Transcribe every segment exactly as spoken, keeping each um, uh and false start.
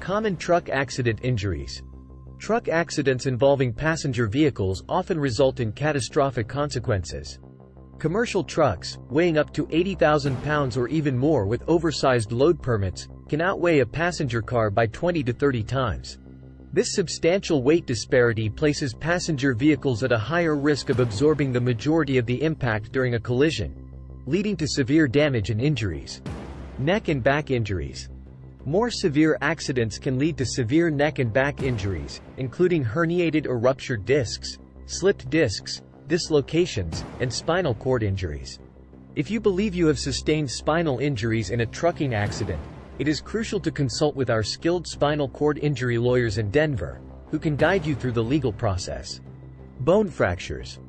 Common truck accident injuries. Truck accidents involving passenger vehicles often result in catastrophic consequences. Commercial trucks, weighing up to eighty thousand pounds or even more with oversized load permits, can outweigh a passenger car by twenty to thirty times. This substantial weight disparity places passenger vehicles at a higher risk of absorbing the majority of the impact during a collision, leading to severe damage and injuries. Neck and back injuries. More severe accidents can lead to severe neck and back injuries, including herniated or ruptured discs, slipped discs, dislocations, and spinal cord injuries. If you believe you have sustained spinal injuries in a trucking accident, it is crucial to consult with our skilled spinal cord injury lawyers in Denver, who can guide you through the legal process. Bone fractures.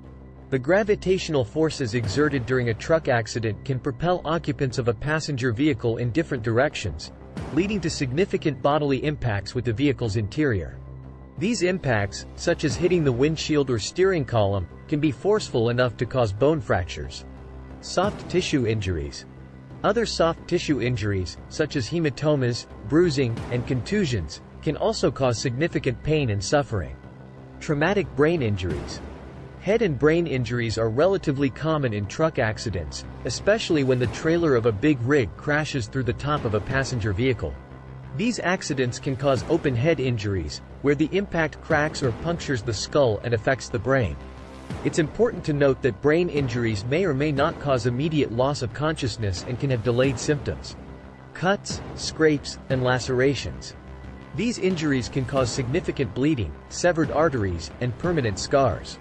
The gravitational forces exerted during a truck accident can propel occupants of a passenger vehicle in different directions, leading to significant bodily impacts with the vehicle's interior. These impacts, such as hitting the windshield or steering column, can be forceful enough to cause bone fractures. Soft tissue injuries. Other soft tissue injuries, such as hematomas, bruising, and contusions, can also cause significant pain and suffering. Traumatic brain injuries. Head and brain injuries are relatively common in truck accidents, especially when the trailer of a big rig crashes through the top of a passenger vehicle. These accidents can cause open head injuries, where the impact cracks or punctures the skull and affects the brain. It's important to note that brain injuries may or may not cause immediate loss of consciousness and can have delayed symptoms. Cuts, scrapes, and lacerations. These injuries can cause significant bleeding, severed arteries, and permanent scars.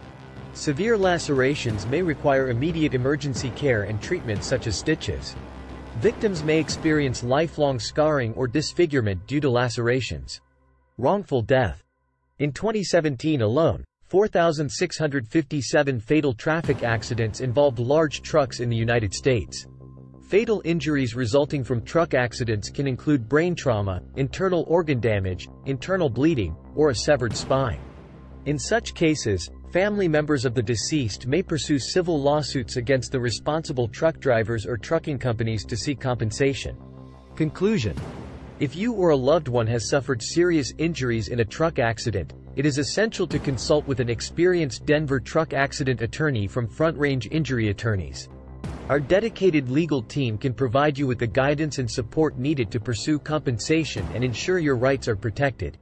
Severe lacerations may require immediate emergency care and treatment such as stitches. Victims may experience lifelong scarring or disfigurement due to lacerations. Wrongful death. In twenty seventeen alone, four thousand six hundred fifty-seven fatal traffic accidents involved large trucks in the United States. Fatal injuries resulting from truck accidents can include brain trauma, internal organ damage, internal bleeding, or a severed spine. In such cases, family members of the deceased may pursue civil lawsuits against the responsible truck drivers or trucking companies to seek compensation. Conclusion. If you or a loved one has suffered serious injuries in a truck accident, it is essential to consult with an experienced Denver truck accident attorney from Front Range Injury Attorneys. Our dedicated legal team can provide you with the guidance and support needed to pursue compensation and ensure your rights are protected.